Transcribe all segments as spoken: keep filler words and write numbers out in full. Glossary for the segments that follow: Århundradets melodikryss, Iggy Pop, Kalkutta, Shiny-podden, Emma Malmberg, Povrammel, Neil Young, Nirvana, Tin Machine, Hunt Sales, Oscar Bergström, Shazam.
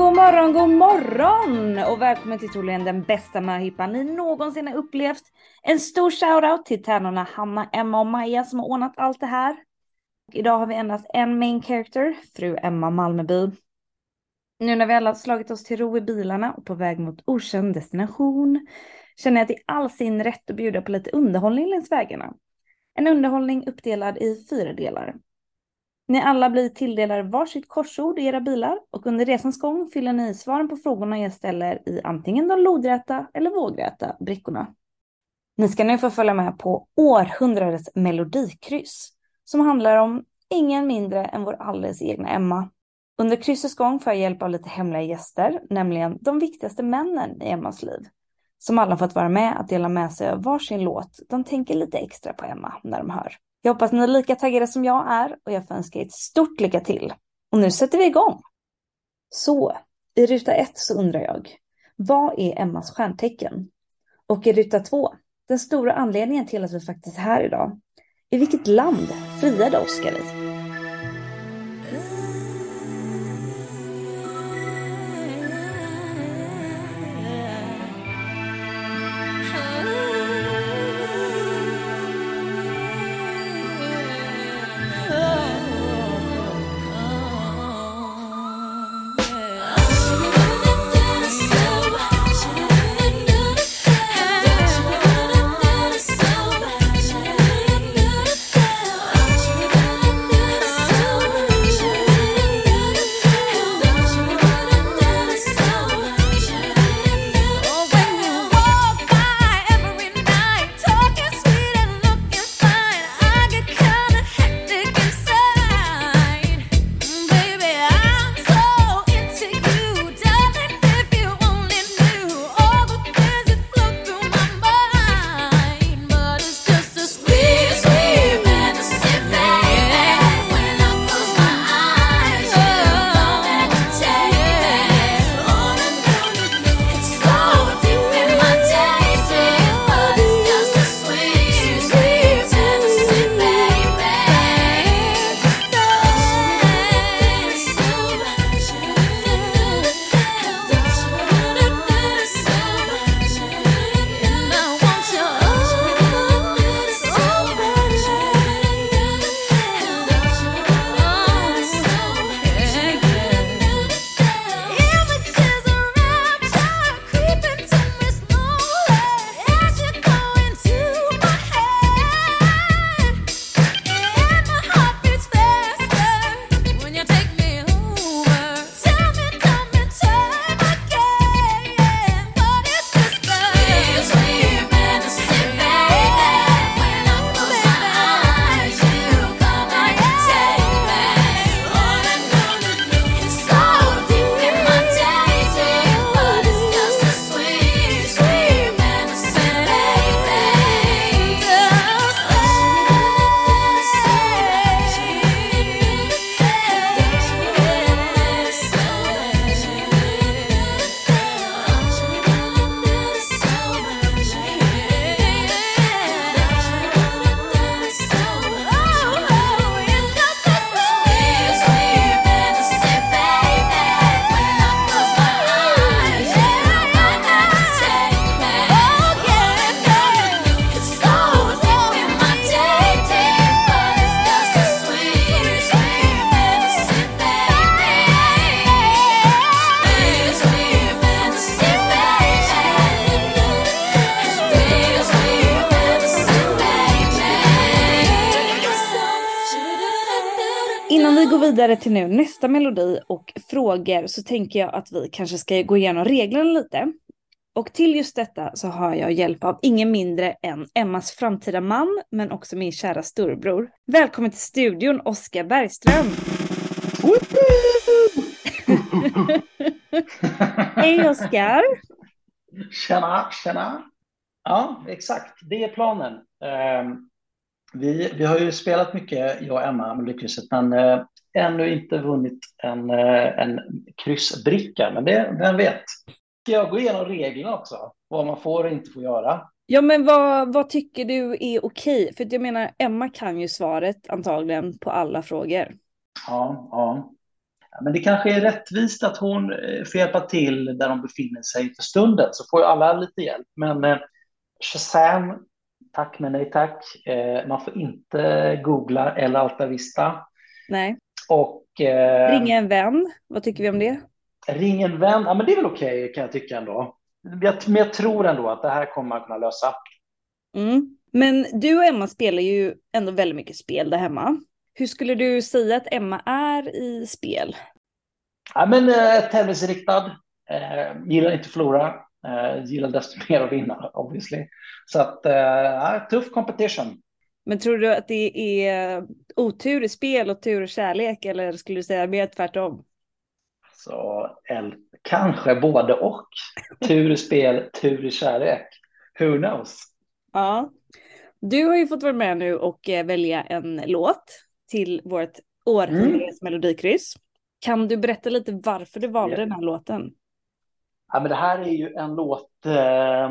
god morgon, god morgon och välkommen till troligen den bästa möhippan ni någonsin har upplevt. En stor shoutout till tärnorna Hanna, Emma och Maja som har ordnat allt det här. Idag har vi endast en main character, fru Emma Malmberg. Nu när vi alla slagit oss till ro i bilarna och på väg mot okänd destination känner jag till all sin rätt att bjuda på lite underhållning längs vägarna. En underhållning uppdelad i fyra delar. Ni alla blir tilldelade varsitt korsord i era bilar och under resans gång fyller ni svaren på frågorna jag ställer i antingen de lodräta eller vågräta brickorna. Ni ska nu få följa med på Århundradets melodikryss som handlar om ingen mindre än vår alldeles egna Emma. Under kryssets gång får jag hjälp av lite hemliga gäster, nämligen de viktigaste männen i Emmas liv. Som alla fått vara med att dela med sig av varsin låt. De tänker lite extra på Emma när de hör. Jag hoppas ni är lika taggade som jag är och jag önskar ett stort lycka till. Och nu sätter vi igång. Så, i ruta ett så undrar jag, vad är Emmas stjärntecken? Och i ruta två, den stora anledningen till att vi faktiskt är här idag. I vilket land friade Oscar i? Vidare till nu nästa melodi och frågor så tänker jag att vi kanske ska gå igenom reglerna lite. Och till just detta så har jag hjälp av ingen mindre än Emmas framtida man men också min kära storbror. Välkommen till studion Oscar Bergström! Hej Oscar! Tjena, tjena! Ja, exakt. Det är planen. Um, vi, vi har ju spelat mycket, jag och Emma, med Lyckhuset, men uh, ännu inte vunnit en, en kryssbricka, men det, vem vet. Ska jag gå igenom reglerna också? Vad man får och inte får göra. Ja, men vad, vad tycker du är okej? För jag menar, Emma kan ju svaret antagligen på alla frågor. Ja, ja. Men det kanske är rättvist att hon får hjälpa till där de befinner sig för stunden, så får ju alla lite hjälp. Men eh, Shazam, tack men nej tack. Eh, man får inte googla El Altavista. Nej. Och, eh, ring en vän, vad tycker vi om det? Ring en vän, ja men det är väl okej okay, kan jag tycka ändå. Jag, men jag tror ändå att det här kommer man kunna lösa. Mm. Men du och Emma spelar ju ändå väldigt mycket spel där hemma. Hur skulle du säga att Emma är i spel? Ja, men eh, tennisriktad. Eh, gillar inte förlora. Eh, gillar desto mer att vinna, obviously. Så att, eh, tuff competition. Men tror du att det är otur i spel och tur i kärlek? Eller skulle du säga mer tvärtom? Så, el- kanske både och. Tur i spel, tur i kärlek. Who knows? Ja. Du har ju fått vara med nu och välja en låt till vårt århundradets mm. melodikryss. Kan du berätta lite varför du valde yeah. den här låten? Ja, men det här är ju en låt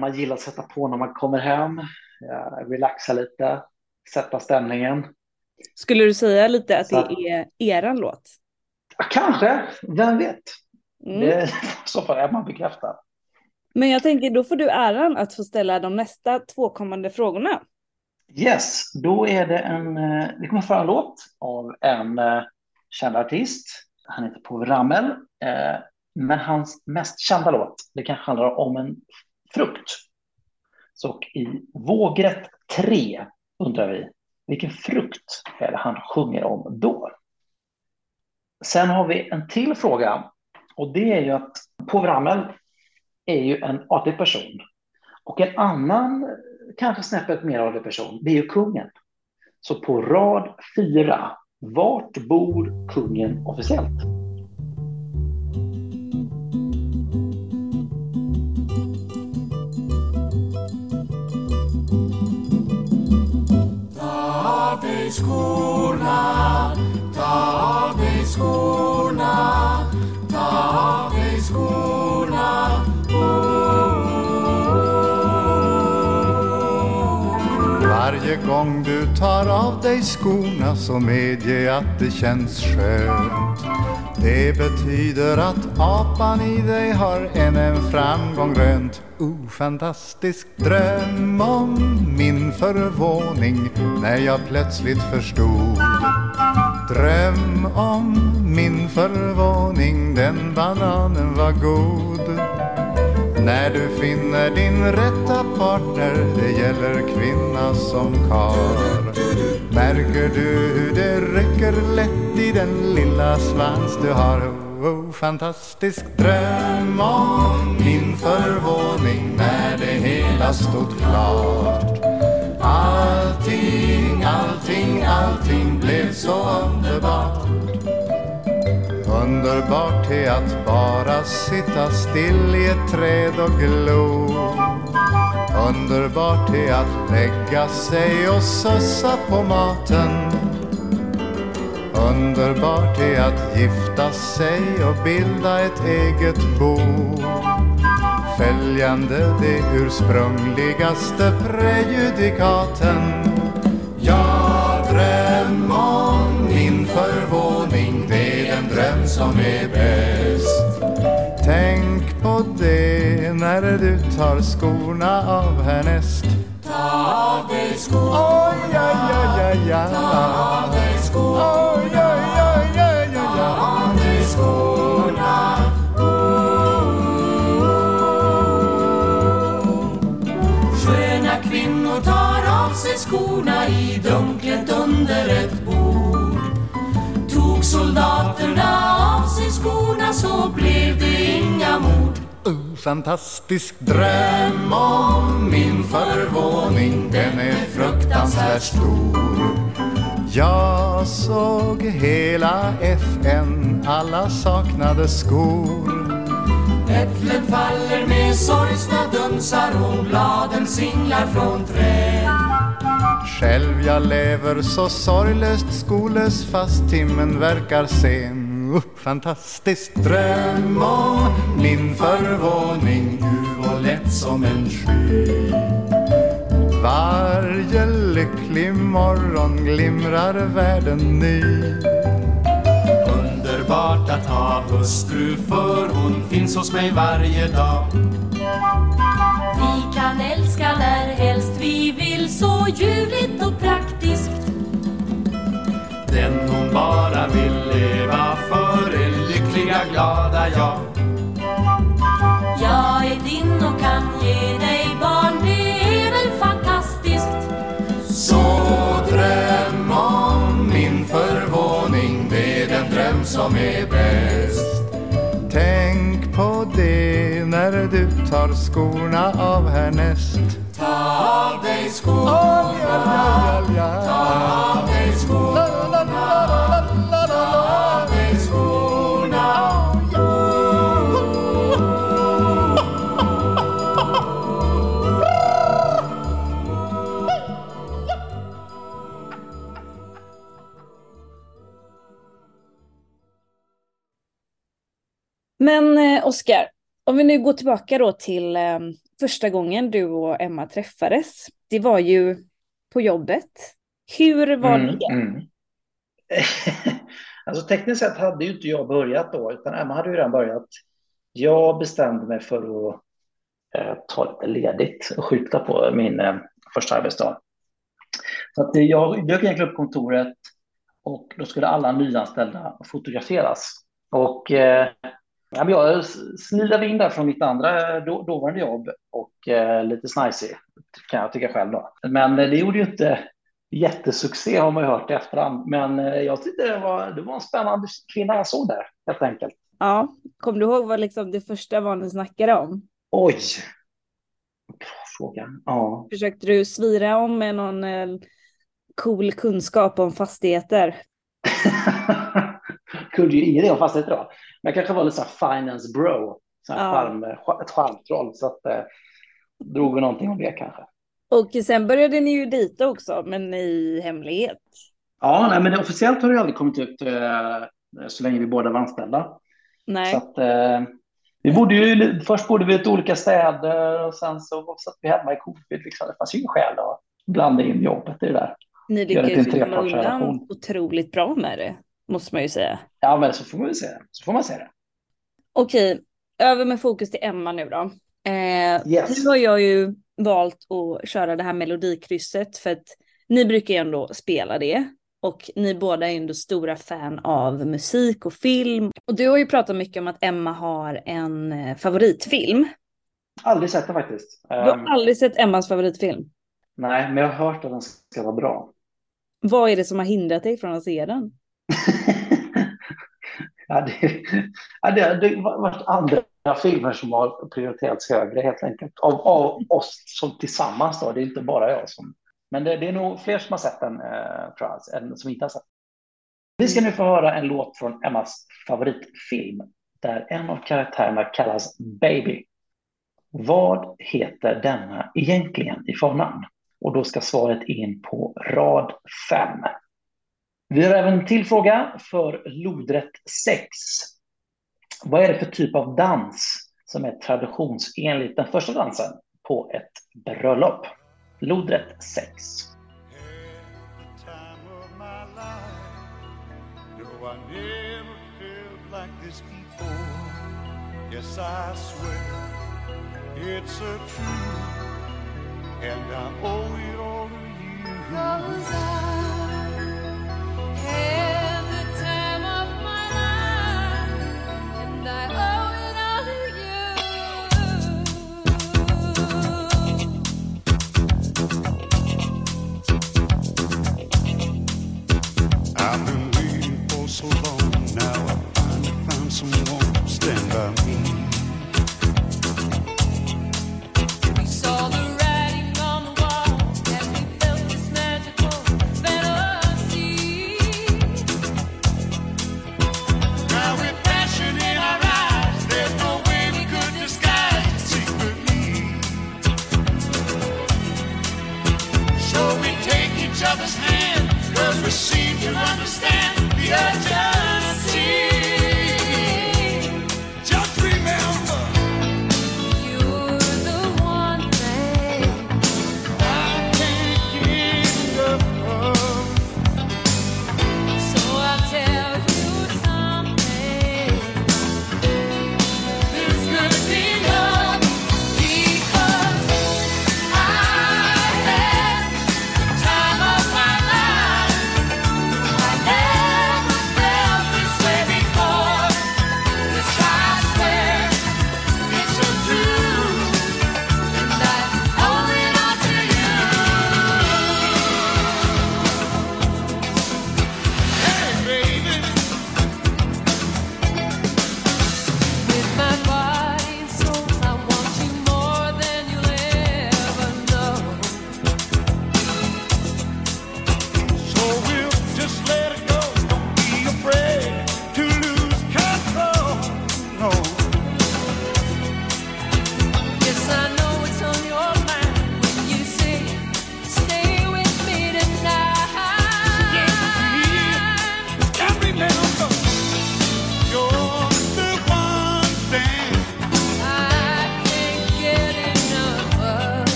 man gillar att sätta på när man kommer hem. Relaxa lite, sätta stämningen. Skulle du säga lite att Så. det är eran låt? Ja, kanske, vem vet. Mm. Det, så får jag man bekräfta. Men jag tänker, då får du äran att få ställa de nästa två kommande frågorna. Yes, då är det en, vi kommer få en låt av en eh, känd artist. Han heter Povrammel, eh, men hans mest kända låt, det kanske handlar om en frukt. Så i vågrätt tre undrar vi, vilken frukt är det han sjunger om då? Sen har vi en till fråga, och det är ju att Povrammel är ju en artig person. Och en annan, kanske snäppet mer artig person, det är ju kungen. Så på rad fyra, vart bor kungen officiellt? Ta av dig skorna, ta av dig skorna, ta av dig skorna. Varje gång du tar av dig skorna så medge att det känns skönt. Det betyder att apan i dig har än en framgång rönt. Oh, fantastisk dröm om min förvåning när jag plötsligt förstod. Dröm om min förvåning, den bananen var god. När du finner din rätta partner, det gäller kvinna som karl. Märker du hur det rycker lätt i den lilla svans du har? Oh, fantastisk dröm om min förvåning när det hela stod klart. Allting, allting, allting blev så underbart. Underbart är att bara sitta still i ett träd och glo. Underbart är att lägga sig och sussa på maten. Underbart är att gifta sig och bilda ett eget bo. Följande det ursprungligaste prejudikaten. Jag dröm om min förvåning, det är en dröm som är bäst. Tänk på det när du tar skorna av härnäst. Ta av dig skorna, oh, ja, ja, ja, ja. Ta av dig skorna, oh, ja, ja, ja, ja, ja. Ta av dig skorna. Kvinnor tar av sig skorna i dunklet under ett bord. Tog soldaterna av sig skorna så blev det inga mord. Oh, fantastisk dröm om min förvåning, den är fruktansvärt stor. Jag såg hela F N, alla saknade skor. Äpplen faller med sorgsna dunsar och bladen singlar från träd. Själv jag lever så sorglöst, skolös, fast timmen verkar sen. Oh, fantastisk dröm om min förvåning, du var lätt som en sky. Varje lycklig morgon glimrar världen ny. underbart att ha hustru, för hon finns hos mig varje dag. Vi kan älska när helst vi vill, så ljuvligt och praktiskt. Den hon bara vill leva för är lyckliga, glada jag. Jag är din och kan ge dig barn, det är väl fantastiskt. Så dröm om min förvåning, det är den dröm som är bäst. Tänk på det när du tar skorna av härnäst. Ta av dig skorna, ta av dig skorna, ta av dig skorna. Men Oscar, om vi nu går tillbaka då till eh, första gången du och Emma träffades. Det var ju på jobbet. Hur var mm, det? Mm. Alltså tekniskt sett hade ju inte jag börjat då, utan Emma hade ju redan börjat. Jag bestämde mig för att eh, ta lite ledigt och skjuta på min eh, första arbetsdag. Så att jag dök egentligen upp kontoret och då skulle alla nyanställda fotograferas. Och eh, jag snidade in där från mitt andra då, dåvarande jobb och eh, lite snajsig kan jag tycka själv då. Men eh, det gjorde ju inte jättesuccé har man ju hört i efterhand. Men eh, jag tyckte det var, det var en spännande kvinna jag såg där helt enkelt. Ja, kom du ihåg vad liksom det första var ni snackade om? Oj, frågan. Ja. Försökte du svira om med någon eh, cool kunskap om fastigheter? Kunde ju ingenting om fastigheter då. Men jag kanske var lite så här finance bro. Så här charm, ett charmtroll. Så att eh, drog vi någonting om det kanske. Och sen började ni ju dejta också. Men i hemlighet. Ja, nej, men det, officiellt har det aldrig kommit ut. Eh, så länge vi båda var anställda. Nej. Så att, eh, vi bodde ju, först bodde vi i olika städer. Och sen så satt vi hemma i covid. Liksom. Det fanns ju ingen skäl att blanda in jobbet i det där. Ni lyckades ju komma undan otroligt bra med det. Måste man ju säga. Ja, men så får man ju säga. Så får man säga det. Okej, över med fokus till Emma nu då. Eh, yes. Nu har jag ju valt att köra det här melodikrysset för att ni brukar ju ändå spela det. Och ni båda är ändå stora fan av musik och film. Och du har ju pratat mycket om att Emma har en favoritfilm. Aldrig sett den faktiskt. Du har um... aldrig sett Emmas favoritfilm? Nej, men jag har hört att den ska vara bra. Vad är det som har hindrat dig från att se den? Ja, det, ja, det, det har varit andra filmer som har prioriterats högre helt enkelt av, av oss som tillsammans då. Det är inte bara jag som, men det, det är nog fler som har sett den eh, tror jag, än som inte har sett. Vi ska nu få höra en låt från Emmas favoritfilm där en av karaktärerna kallas Baby. Vad heter denna egentligen i förnamn? Och då ska svaret in på rad fem. Vi har även en till fråga för lodrätt sex. Vad är det för typ av dans som är traditionsenligt den första dansen på ett bröllop? Lodrätt sex. We saw the writing on the wall, and we felt this magical.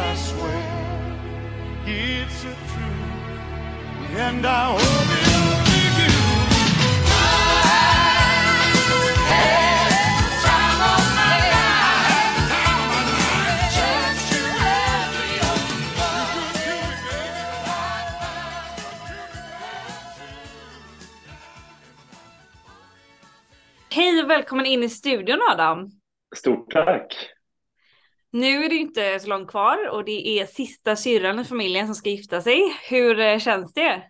I swear it's the truth, and I hope it. Hej och välkommen in i studion, Adam. Stort tack. Nu är det inte så långt kvar och det är sista syrran i familjen som ska gifta sig. Hur känns det?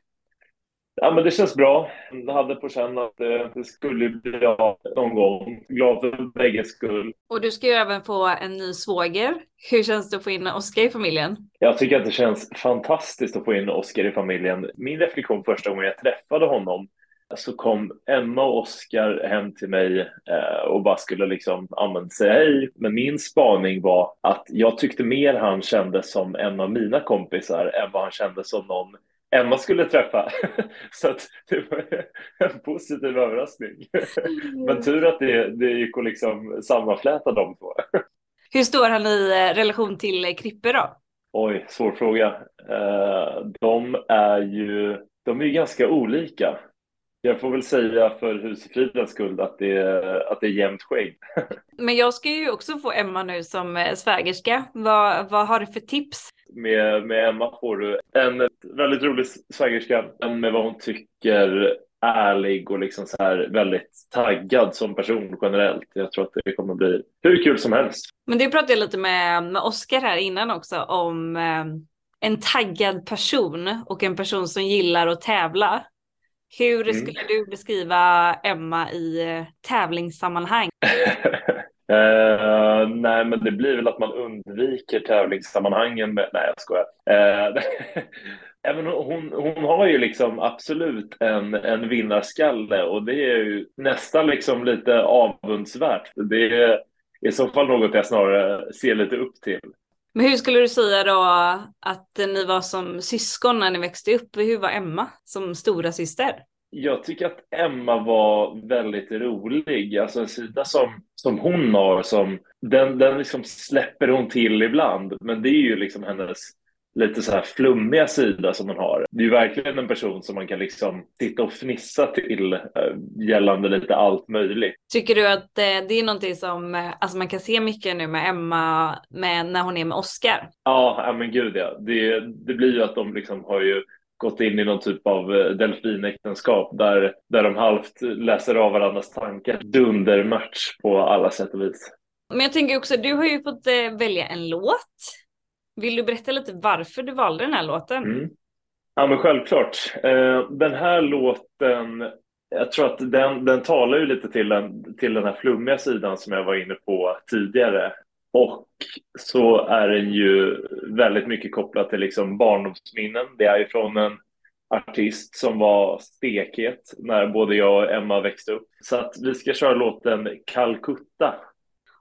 Ja, men det känns bra. Jag hade på känn att det skulle bli av någon gång. Glad för bägges skull. Och du ska ju även få en ny svåger. Hur känns det att få in Oscar i familjen? Jag tycker att det känns fantastiskt att få in Oscar i familjen. Min reflektion första gången jag träffade honom, så kom Emma och Oscar hem till mig eh, och bara skulle liksom använda sig hej. Men min spaning var att jag tyckte mer han kändes som en av mina kompisar än vad han kändes som någon Emma skulle träffa. Så att det var en positiv överraskning. Men tur att det, det gick att liksom sammanfläta dem två. Hur står han i relation till Krippe då? Oj, svår fråga. Eh, de är ju de är ju ganska olika. Jag får väl säga för husfridens skull att det är, att det är jämnt skägg. Men jag ska ju också få Emma nu som svägerska. Vad, vad har du för tips? Med, med Emma får du en väldigt rolig svägerska. Med vad hon tycker, ärlig och liksom så här väldigt taggad som person generellt. Jag tror att det kommer bli hur kul som helst. Men det pratade jag lite med, med Oscar här innan också om en taggad person och en person som gillar att tävla. Hur skulle mm. du beskriva Emma i tävlingssammanhang? uh, nej, men det blir väl att man undviker tävlingssammanhangen. Med... Nej, jag skojar. Uh, Även hon, hon har ju liksom absolut en, en vinnarskalle och det är ju nästan liksom lite avundsvärt. Det är i så fall något jag snarare ser lite upp till. Men hur skulle du säga då att ni var som syskon när ni växte upp? Hur var Emma som stora syster? Jag tycker att Emma var väldigt rolig. Alltså en sida som, som hon har, som, den, den liksom släpper hon till ibland. Men det är ju liksom hennes lite så här flummiga sida som hon har. Det är ju verkligen en person som man kan liksom sitta och fnissa till gällande lite allt möjligt. Tycker du att det är någonting som alltså man kan se mycket nu med Emma med, när hon är med Oscar? Ja, men gud ja. Det, det blir ju att de liksom har ju gått in i någon typ av delfinäktenskap där, där de halvt läser av varandras tankar. Dundermatch på alla sätt och vis. Men jag tänker också, du har ju fått välja en låt. Vill du berätta lite varför du valde den här låten? Mm. Ja, men självklart. Eh, den här låten, jag tror att den, den talar ju lite till den, till den här flummiga sidan som jag var inne på tidigare. Och så är den ju väldigt mycket kopplad till liksom barndomsminnen. Det är ju från en artist som var stekhet när både jag och Emma växte upp. Så att vi ska köra låten Kalkutta.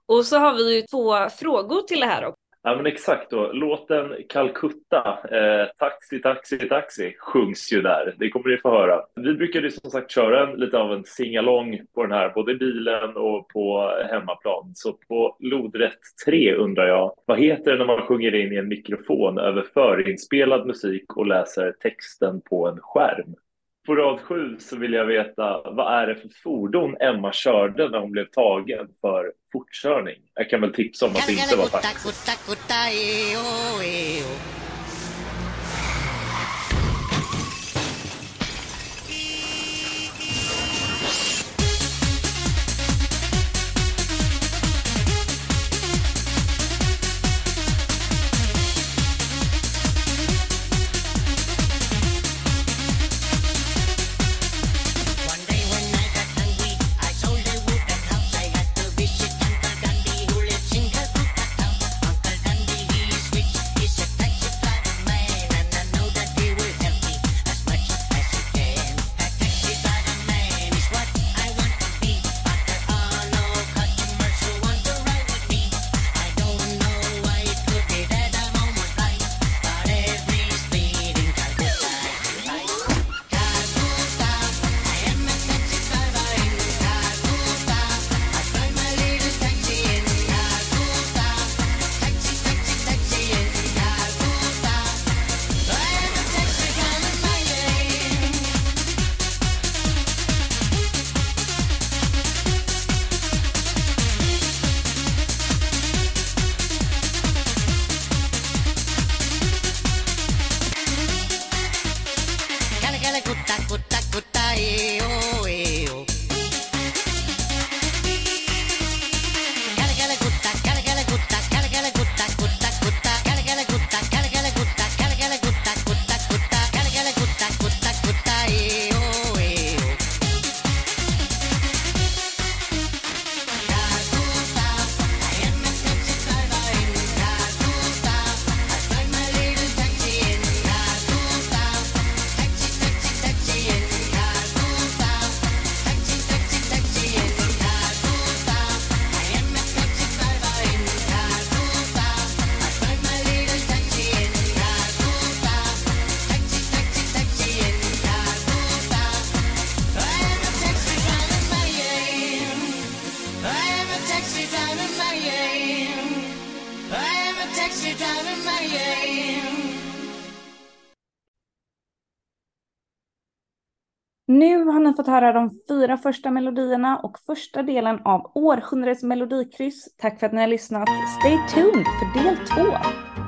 Och så har vi ju två frågor till det här också. Ja, men exakt då. Låten Kalkutta, eh, taxi, taxi, taxi, sjungs ju där. Det kommer ni få höra. Vi brukade som sagt köra en, lite av en singalong på den här, både i bilen och på hemmaplan. Så på lodrätt tre undrar jag, vad heter det när man sjunger in i en mikrofon över förinspelad musik och läser texten på en skärm? På rad sju så vill jag veta, vad är det för fordon Emma körde när hon blev tagen för fortkörning? Jag kan väl tipsa om att det inte var taxi. Nu har ni fått höra de fyra första melodierna och första delen av Århundradets melodikryss. Tack för att ni har lyssnat. Stay tuned för del två.